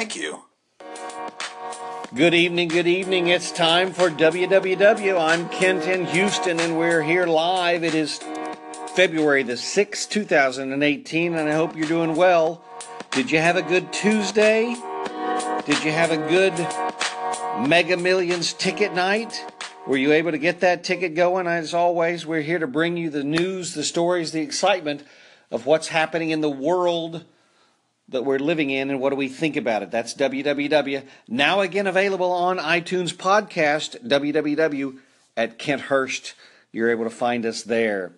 Thank you. Good evening, good evening. It's time for WWW. I'm Kent in Houston, and we're here live. It is February the 6th, 2018, and I hope you're doing well. Did you have a good Tuesday? Did you have a good Mega Millions ticket night? Were you able to get that ticket going? As always, we're here to bring you the news, the stories, the excitement of what's happening in the world that we're living in, and what do we think about it? That's WWW. Now again available on iTunes podcast, WWW at Kent Hurst. You're able to find us there.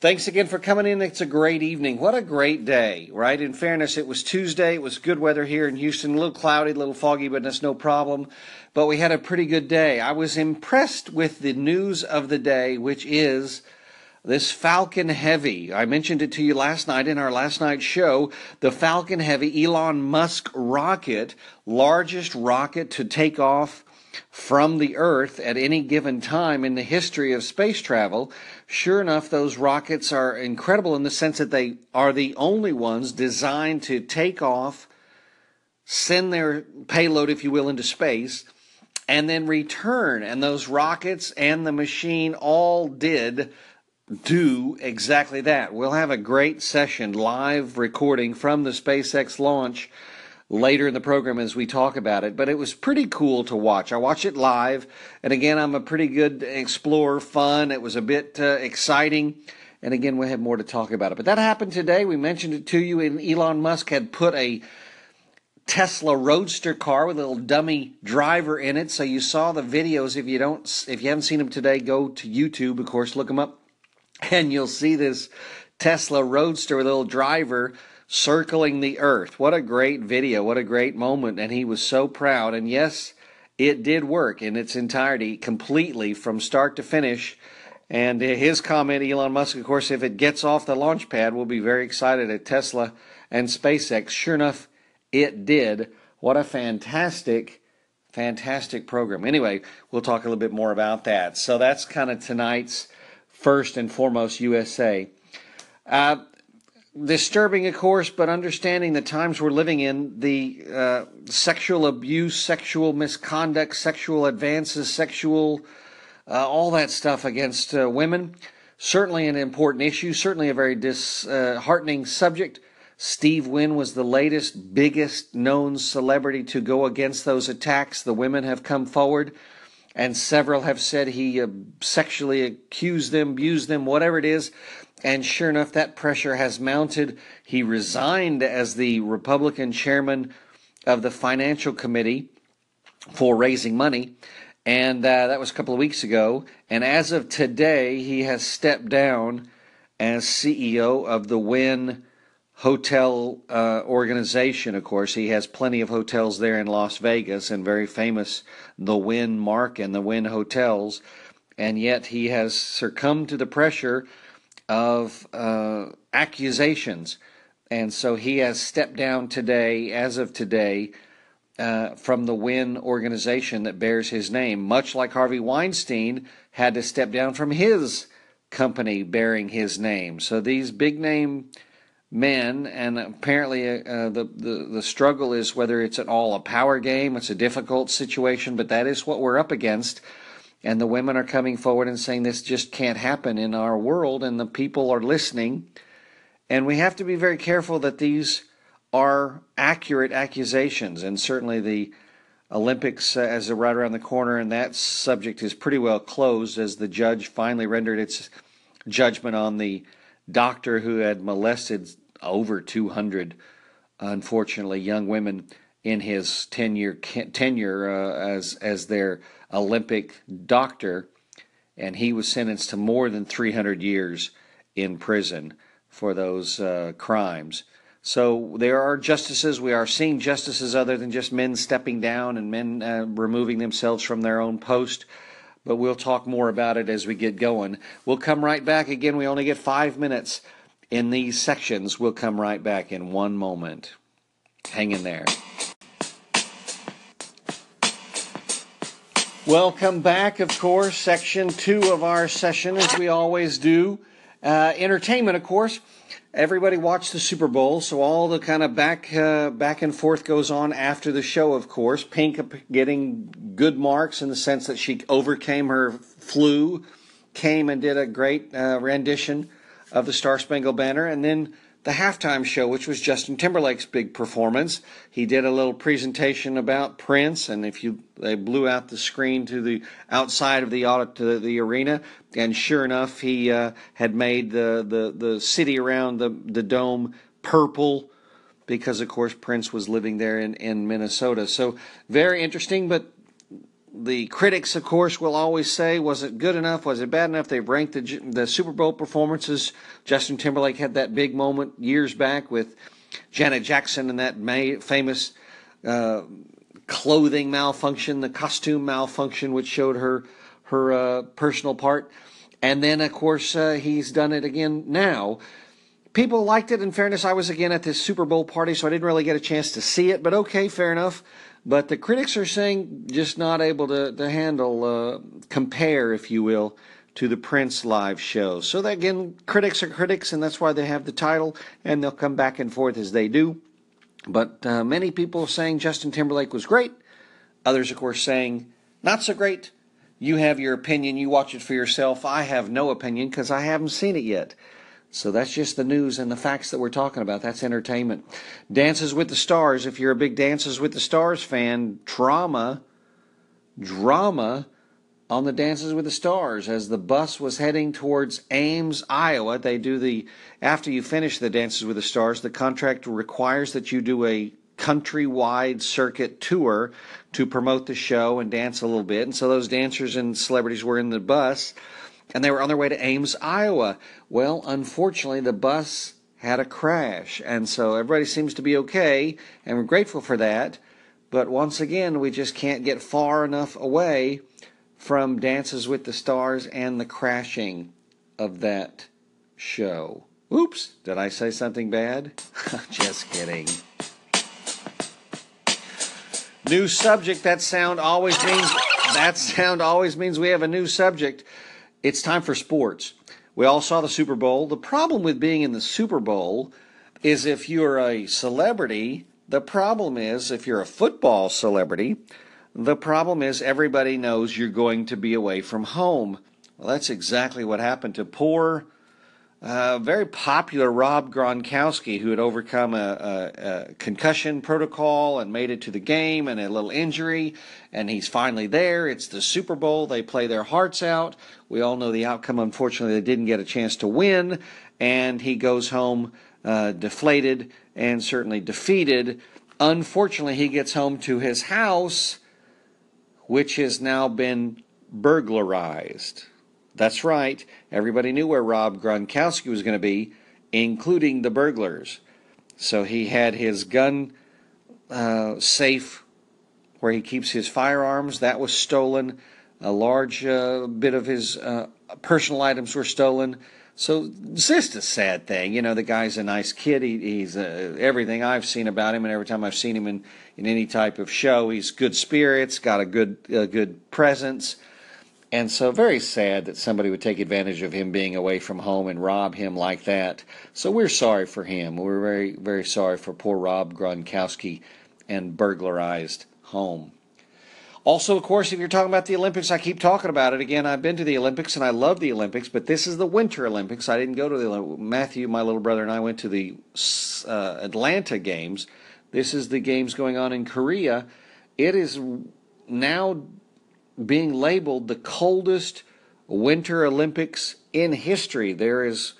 Thanks again for coming in. It's a great evening. What a great day, right? In fairness, it was Tuesday. It was good weather here in Houston. A little cloudy, a little foggy, but that's no problem. But we had a pretty good day. I was impressed with the news of the day, which is this Falcon Heavy. I mentioned it to you last night in our last night's show. The Falcon Heavy, Elon Musk rocket, largest rocket to take off from the Earth at any given time in the history of space travel. Sure enough, those rockets are incredible in the sense that they are the only ones designed to take off, send their payload, if you will, into space, and then return. And those rockets and the machine all did do exactly that. We'll have a great session, live recording from the SpaceX launch later in the program as we talk about it, but it was pretty cool to watch. I watched it live, and again, I'm a pretty good explorer, fun. It was a bit exciting, and again, we'll have more to talk about it. But that happened today. We mentioned it to you, and Elon Musk had put a Tesla Roadster car with a little dummy driver in it, so you saw the videos. If you haven't seen them today, go to YouTube, of course, look them up. And you'll see this Tesla Roadster with a little driver circling the Earth. What a great video. What a great moment. And he was so proud. And yes, it did work in its entirety, completely, from start to finish. And his comment, Elon Musk, of course, if it gets off the launch pad, we'll be very excited at Tesla and SpaceX. Sure enough, it did. What a fantastic, fantastic program. Anyway, we'll talk a little bit more about that. So that's kind of tonight's First and Foremost USA. Disturbing, of course, but understanding the times we're living in, the sexual abuse, sexual misconduct, sexual advances, sexual, all that stuff against women. Certainly an important issue, certainly a very disheartening subject. Steve Wynn was the latest, biggest known celebrity to go against those attacks. The women have come forward, and several have said he sexually accused them, abused them, whatever it is. And sure enough, that pressure has mounted. He resigned as the Republican chairman of the Financial Committee for raising money. And that was a couple of weeks ago. And as of today, he has stepped down as CEO of the Wynn Hotel organization. Of course, he has plenty of hotels there in Las Vegas, and very famous, the Wynn Mark and the Wynn Hotels, and yet he has succumbed to the pressure of accusations, and so he has stepped down today, as of today, from the Wynn organization that bears his name, much like Harvey Weinstein had to step down from his company bearing his name. So these big name men, and apparently the struggle is whether it's at all a power game. It's a difficult situation, but that is what we're up against. And the women are coming forward and saying this just can't happen in our world, and the people are listening. And we have to be very careful that these are accurate accusations, and certainly the Olympics as they're right around the corner, and that subject is pretty well closed as the judge finally rendered its judgment on the doctor who had molested over 200, unfortunately, young women in his tenure as their Olympic doctor, and he was sentenced to more than 300 years in prison for those crimes. So there are justices. We are seeing justices other than just men stepping down and men removing themselves from their own post. But we'll talk more about it as we get going. We'll come right back. Again, we only get 5 minutes in these sections. We'll come right back in one moment. Hang in there. Welcome back, of course. Section 2 of our session, as we always do. Entertainment, of course. Everybody watched the Super Bowl, so all the kind of back and forth goes on after the show, of course. Pink getting good marks in the sense that she overcame her flu, came and did a great rendition of the Star Spangled Banner. And then the halftime show, which was Justin Timberlake's big performance. He did a little presentation about Prince, and they blew out the screen to the outside of the arena, and sure enough, he had made the city around the dome purple because, of course, Prince was living there in Minnesota. So very interesting, but the critics, of course, will always say, was it good enough? Was it bad enough? They've ranked the Super Bowl performances. Justin Timberlake had that big moment years back with Janet Jackson and that famous clothing malfunction, the costume malfunction, which showed her personal part. And then, of course, he's done it again now. People liked it. In fairness, I was again at this Super Bowl party, so I didn't really get a chance to see it. But okay, fair enough. But the critics are saying just not able to handle, compare, if you will, to the Prince live show. So that, again, critics are critics, and that's why they have the title, and they'll come back and forth as they do. But many people are saying Justin Timberlake was great. Others, of course, saying not so great. You have your opinion. You watch it for yourself. I have no opinion because I haven't seen it yet. So that's just the news and the facts that we're talking about. That's entertainment. Dances with the Stars. If you're a big Dances with the Stars fan, drama on the Dances with the Stars. As the bus was heading towards Ames, Iowa, they do after you finish the Dances with the Stars, the contract requires that you do a countrywide circuit tour to promote the show and dance a little bit. And so those dancers and celebrities were in the bus, and they were on their way to Ames, Iowa. Well, unfortunately, the bus had a crash, and so everybody seems to be okay, and we're grateful for that. But once again, we just can't get far enough away from Dances with the Stars and the crashing of that show. Oops, did I say something bad? Just kidding. New subject. That sound always means we have a new subject. It's time for sports. We all saw the Super Bowl. The problem with being in the Super Bowl is if you're a celebrity, the problem is if you're a football celebrity, the problem is everybody knows you're going to be away from home. Well, that's exactly what happened to poor, very popular Rob Gronkowski, who had overcome a concussion protocol and made it to the game and a little injury, and he's finally there. It's the Super Bowl. They play their hearts out. We all know the outcome. Unfortunately, they didn't get a chance to win, and he goes home deflated and certainly defeated. Unfortunately, he gets home to his house, which has now been burglarized. That's right. Everybody knew where Rob Gronkowski was going to be, including the burglars. So he had his gun safe where he keeps his firearms. That was stolen. A large bit of his personal items were stolen. So it's just a sad thing. You know, the guy's a nice kid. He's everything I've seen about him, and every time I've seen him in any type of show, he's good spirits, got a good presence. And so very sad that somebody would take advantage of him being away from home and rob him like that. So we're sorry for him. We're very, very sorry for poor Rob Gronkowski and burglarized home. Also, of course, if you're talking about the Olympics, I keep talking about it. Again, I've been to the Olympics, and I love the Olympics, but this is the Winter Olympics. I didn't go to the Olympics. Matthew, my little brother, and I went to the Atlanta Games. This is the games going on in Korea. It is now being labeled the coldest Winter Olympics in history. There is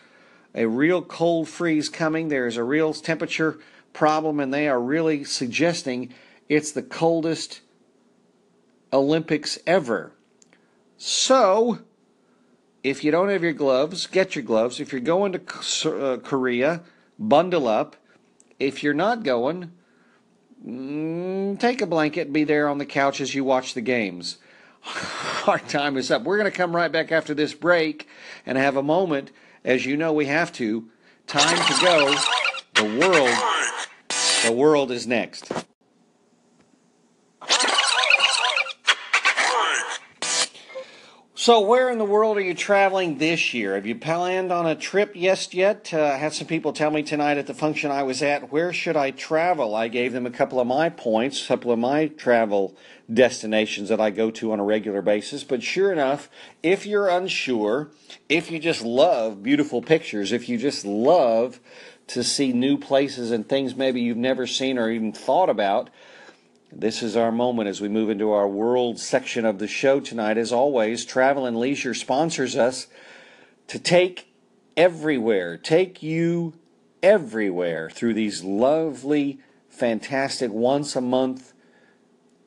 a real cold freeze coming. There is a real temperature problem, and they are really suggesting it's the coldest Olympics ever. So, if you don't have your gloves, get your gloves. If you're going to Korea, bundle up. If you're not going, take a blanket, be there on the couch as you watch the games. Our time is up. We're going to come right back after this break and have a moment. As you know, we have to. Time to go. The world is next. So where in the world are you traveling this year? Have you planned on a trip yet? I had some people tell me tonight at the function I was at, where should I travel? I gave them a couple of my points, a couple of my travel destinations that I go to on a regular basis. But sure enough, if you're unsure, if you just love beautiful pictures, if you just love to see new places and things maybe you've never seen or even thought about, this is our moment as we move into our world section of the show tonight. As always, Travel and Leisure sponsors us to take everywhere, take you everywhere through these lovely, fantastic, once-a-month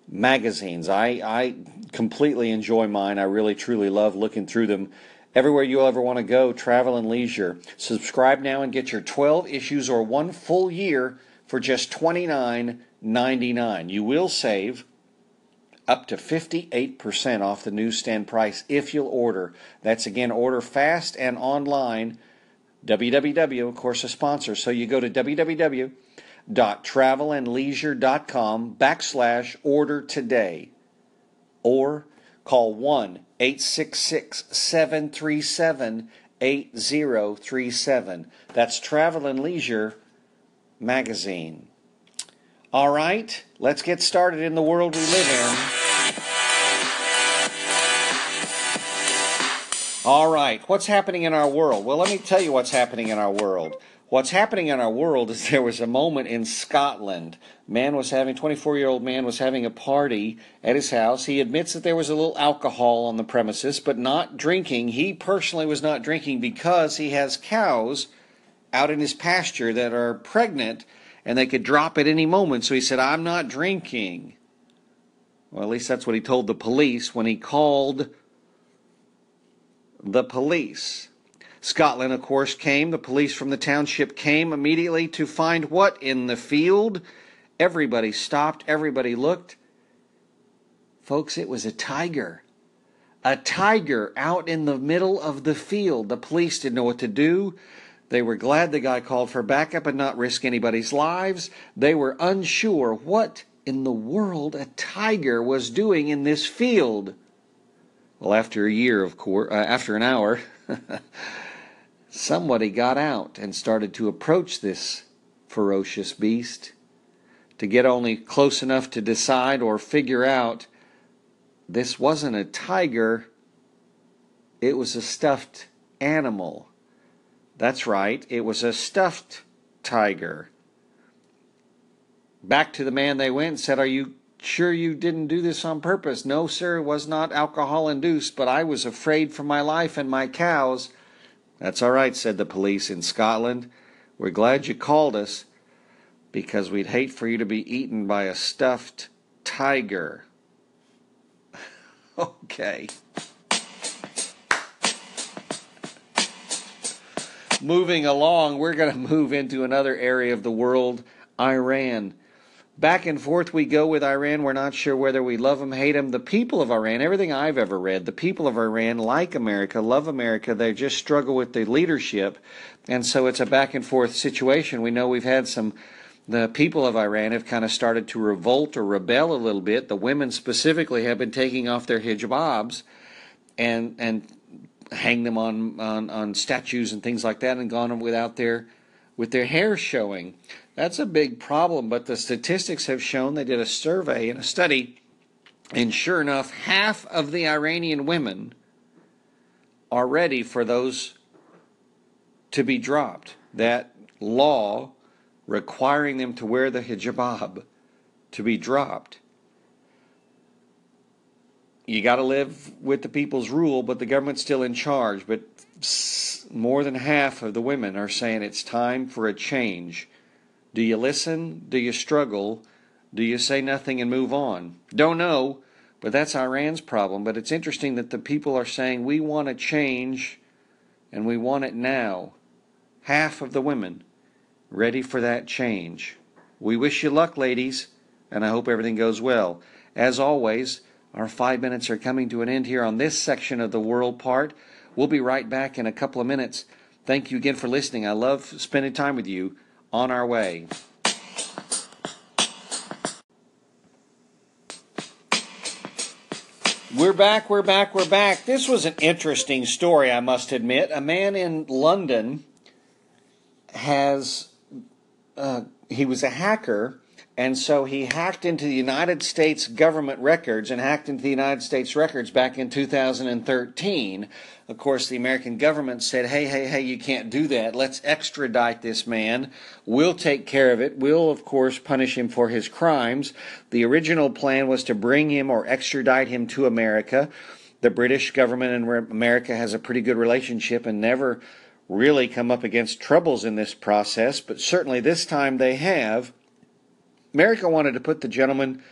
magazines. I completely enjoy mine. I really, truly love looking through them. Everywhere you'll ever want to go, Travel and Leisure. Subscribe now and get your 12 issues or one full year for just $29.99. You will save up to 58% off the newsstand price if you'll order. That's, again, order fast and online. www, of course, a sponsor. So you go to www.travelandleisure.com/order today, or call 1-866-737-8037. That's Travel and Leisure magazine. All right, let's get started in the world we live in. All right, what's happening in our world? Well, let me tell you what's happening in our world. What's happening in our world is there was a moment in Scotland. 24-year-old man was having a party at his house. He admits that there was a little alcohol on the premises, but not drinking. He personally was not drinking because he has cows out in his pasture that are pregnant, and they could drop at any moment. So he said, I'm not drinking. Well, at least that's what he told the police when he called the police. Scotland, of course, came. The police from the township came immediately to find what in the field? Everybody stopped. Everybody looked. Folks, it was a tiger. A tiger out in the middle of the field. The police didn't know what to do. They were glad the guy called for backup and not risk anybody's lives. They were unsure what in the world a tiger was doing in this field. Well, after a year, of course, after an hour, somebody got out and started to approach this ferocious beast to get only close enough to decide or figure out this wasn't a tiger, it was a stuffed animal. That's right, it was a stuffed tiger. Back to the man they went and said, are you sure you didn't do this on purpose? No, sir, it was not alcohol-induced, but I was afraid for my life and my cows. That's all right, said the police in Scotland. We're glad you called us because we'd hate for you to be eaten by a stuffed tiger. Okay. Moving along, we're going to move into another area of the world, Iran. Back and forth we go with Iran. We're not sure whether we love them, hate them. The people of Iran, everything I've ever read, the people of Iran like America, love America. They just struggle with the leadership. And so it's a back and forth situation. We know we've had the people of Iran have kind of started to revolt or rebel a little bit. The women specifically have been taking off their hijabs and hang them on statues and things like that, and gone without with their hair showing. That's a big problem, but the statistics have shown, they did a survey and a study, and sure enough, half of the Iranian women are ready for those to be dropped. That law requiring them to wear the hijab to be dropped. You got to live with the people's rule, but the government's still in charge. But more than half of the women are saying it's time for a change. Do you listen? Do you struggle? Do you say nothing and move on? Don't know, but that's Iran's problem. But it's interesting that the people are saying we want to change and we want it now. Half of the women ready for that change. We wish you luck, ladies, and I hope everything goes well. As always, our 5 minutes are coming to an end here on this section of the world part. We'll be right back in a couple of minutes. Thank you again for listening. I love spending time with you on our way. We're back. This was an interesting story, I must admit. A man in London he was a hacker, and so he hacked into the United States government records and hacked into the United States records back in 2013. Of course, the American government said, hey, you can't do that. Let's extradite this man. We'll take care of it. We'll, of course, punish him for his crimes. The original plan was to bring him or extradite him to America. The British government and America has a pretty good relationship and never really come up against troubles in this process, but certainly this time they have. America wanted to put the gentleman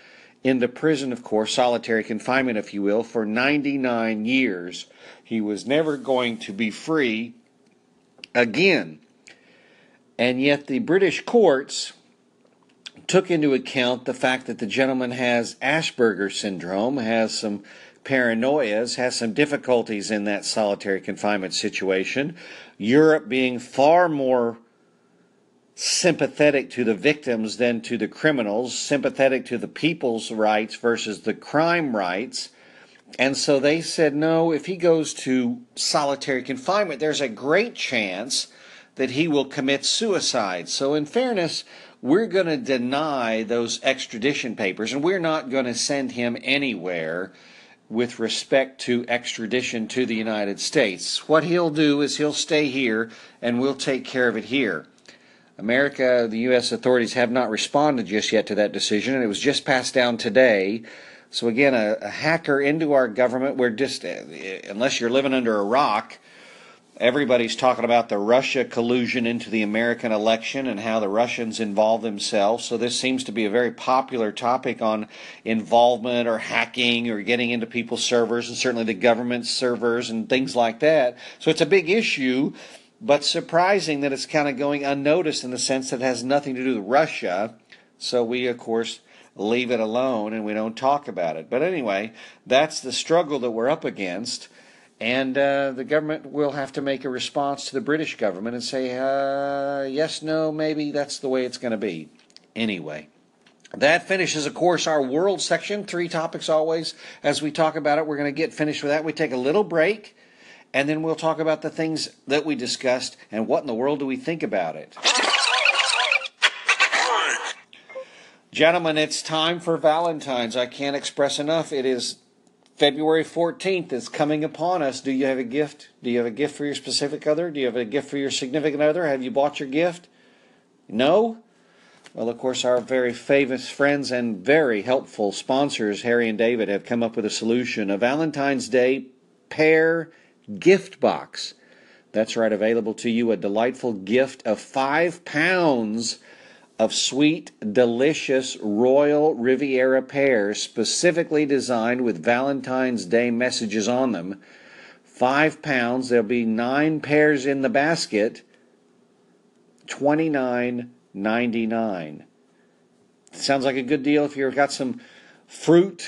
into prison, of course, solitary confinement, if you will, for 99 years. He was never going to be free again. And yet the British courts took into account the fact that the gentleman has Asperger's syndrome, has some paranoias, has some difficulties in that solitary confinement situation. Europe being far more sympathetic to the victims than to the criminals, sympathetic to the people's rights versus the crime rights. And so they said, no, if he goes to solitary confinement, there's a great chance that he will commit suicide. So in fairness, we're going to deny those extradition papers, and we're not going to send him anywhere with respect to extradition to the United States. What he'll do is he'll stay here, and we'll take care of it here. America, the U.S. authorities have not responded just yet to that decision, and it was just passed down today. So again, a hacker into our government. We're just, unless you're living under a rock, everybody's talking about the Russia collusion into the American election and how the Russians involve themselves. So this seems to be a very popular topic on involvement or hacking or getting into people's servers, and certainly the government's servers and things like that. So it's a big issue, but surprising that it's kind of going unnoticed in the sense that it has nothing to do with Russia. So we, of course, leave it alone and we don't talk about it. But anyway, that's the struggle that we're up against. And the government will have to make a response to the British government and say, yes, no, maybe that's the way it's going to be. Anyway, that finishes, of course, our world section. 3 topics always as we talk about it. We're going to get finished with that. We take a little break. And then we'll talk about the things that we discussed and what in the world do we think about it. Gentlemen, it's time for Valentine's. I can't express enough. It is February 14th. It's coming upon us. Do you have a gift? Do you have a gift for your specific other? Do you have a gift for your significant other? Have you bought your gift? No? Well, of course, our very famous friends and very helpful sponsors, Harry and David, have come up with a solution. A Valentine's Day pair gift box. That's right, available to you, a delightful gift of 5 pounds of sweet, delicious Royal Riviera pears specifically designed with Valentine's Day messages on them. 5 pounds, there'll be 9 pears in the basket, $29.99. Sounds like a good deal if you've got some fruit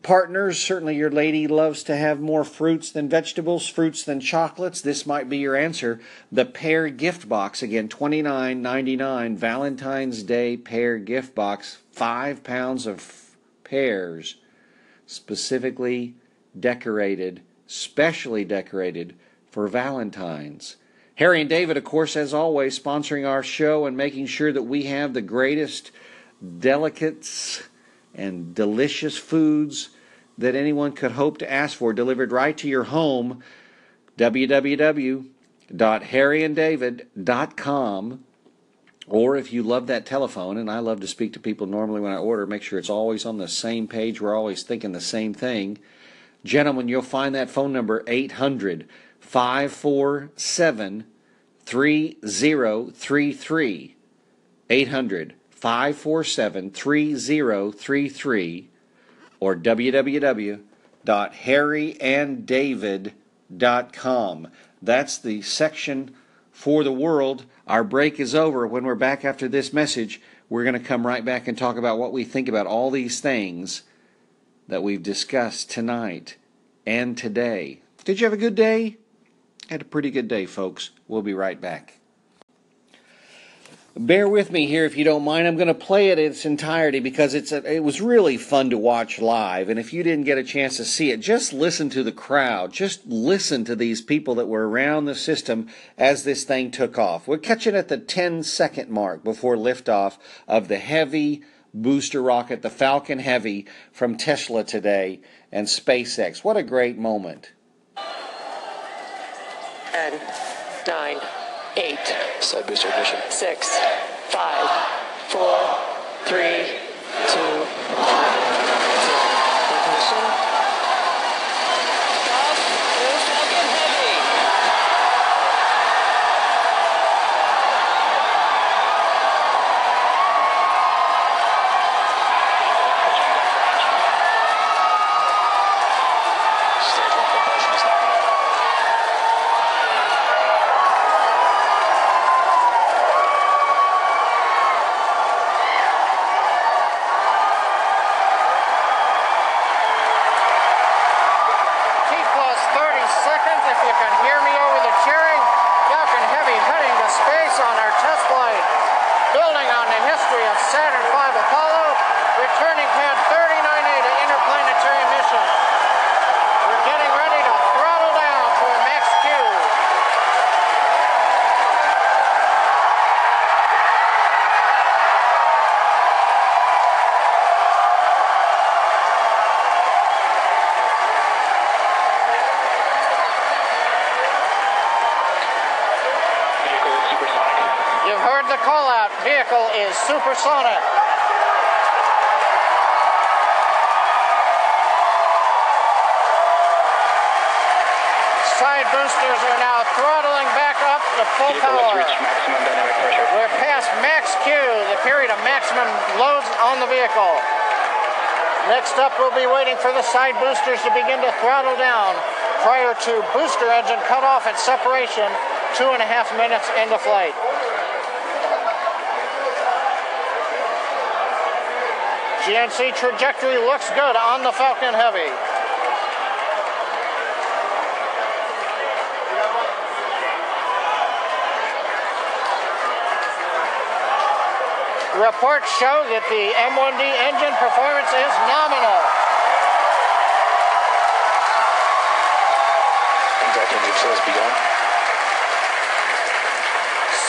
partners. Certainly your lady loves to have more fruits than vegetables, fruits than chocolates. This might be your answer. The pear gift box, again, $29.99, Valentine's Day pear gift box, 5 pounds of pears, specifically decorated, specially decorated for Valentine's. Harry and David, of course, as always, sponsoring our show and making sure that we have the greatest delicates and delicious foods that anyone could hope to ask for, delivered right to your home. www.harryanddavid.com. Or if you love that telephone, and I love to speak to people normally when I order, make sure it's always on the same page. We're always thinking the same thing. Gentlemen, you'll find that phone number 800-547-3033. 800-547-3033 or www.harryanddavid.com. That's the section for the world. Our break is over. When we're back after this message, we're going to come right back and talk about what we think about all these things that we've discussed tonight and today. Did you have a good day? Had a pretty good day, folks. We'll be right back. Bear with me here if you don't mind. I'm going to play it in its entirety because it was really fun to watch live. And if you didn't get a chance to see it, just listen to the crowd. Just listen to these people that were around the system as this thing took off. We're catching at the 10-second mark before liftoff of the heavy booster rocket, the Falcon Heavy, from Tesla today and SpaceX. What a great moment. 10, 9, 8. Side booster ignition. 6, 5, 4, 3, 2, 1. Ignition. Off the Falcon Heavy. Stage 1 propulsion is not going to work. Supersonic. Side boosters are now throttling back up to full power. Maximum dynamic pressure. We're past max Q, the period of maximum loads on the vehicle. Next up, we'll be waiting for the side boosters to begin to throttle down prior to booster engine cutoff at separation 2.5 minutes into flight. GNC trajectory looks good on the Falcon Heavy. Reports show that the M1D engine performance is nominal. Impact engine says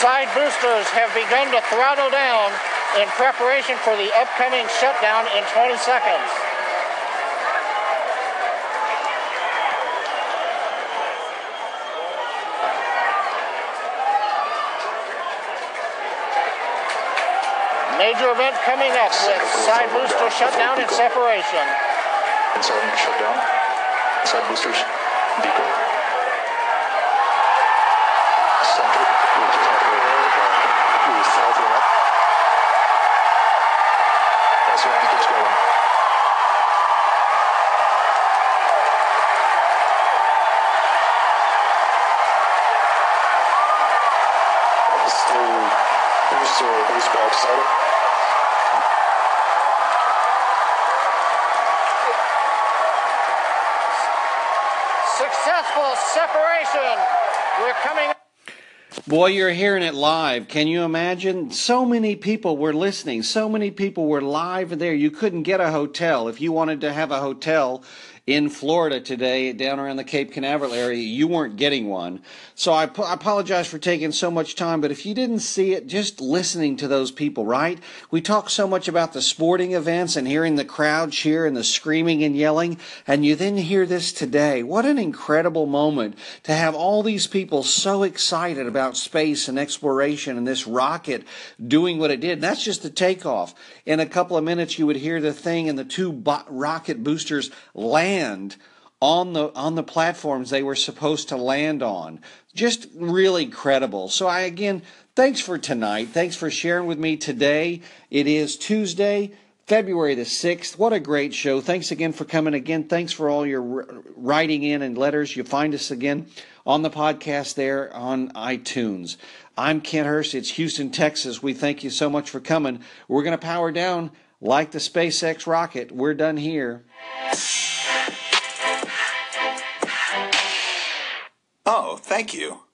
begun. Side boosters have begun to throttle down in preparation for the upcoming shutdown in 20 seconds. Major event coming up with side booster shutdown and separation. Inside shutdown. Side boosters. Decoil. Successful separation. We're coming. Boy, you're hearing it live. Can you imagine? So many people were listening. So many people were live there. You couldn't get a hotel. If you wanted to have a hotel in Florida today, down around the Cape Canaveral area, you weren't getting one. So I apologize for taking so much time, but if you didn't see it, just listening to those people, right? We talk so much about the sporting events and hearing the crowd cheer and the screaming and yelling, and you then hear this today. What an incredible moment to have all these people so excited about space and exploration and this rocket doing what it did. And that's just the takeoff. In a couple of minutes, you would hear the thing and the two rocket boosters land on the platforms they were supposed to land on. Just really credible. So again, thanks for tonight. Thanks for sharing with me today. It is Tuesday, February the 6th. What a great show. Thanks again for coming again. Thanks for all your writing in and letters. You find us again on the podcast there on iTunes. I'm Kent Hurst. It's Houston, Texas. We thank you so much for coming. We're going to power down like the SpaceX rocket. We're done here. Oh, thank you.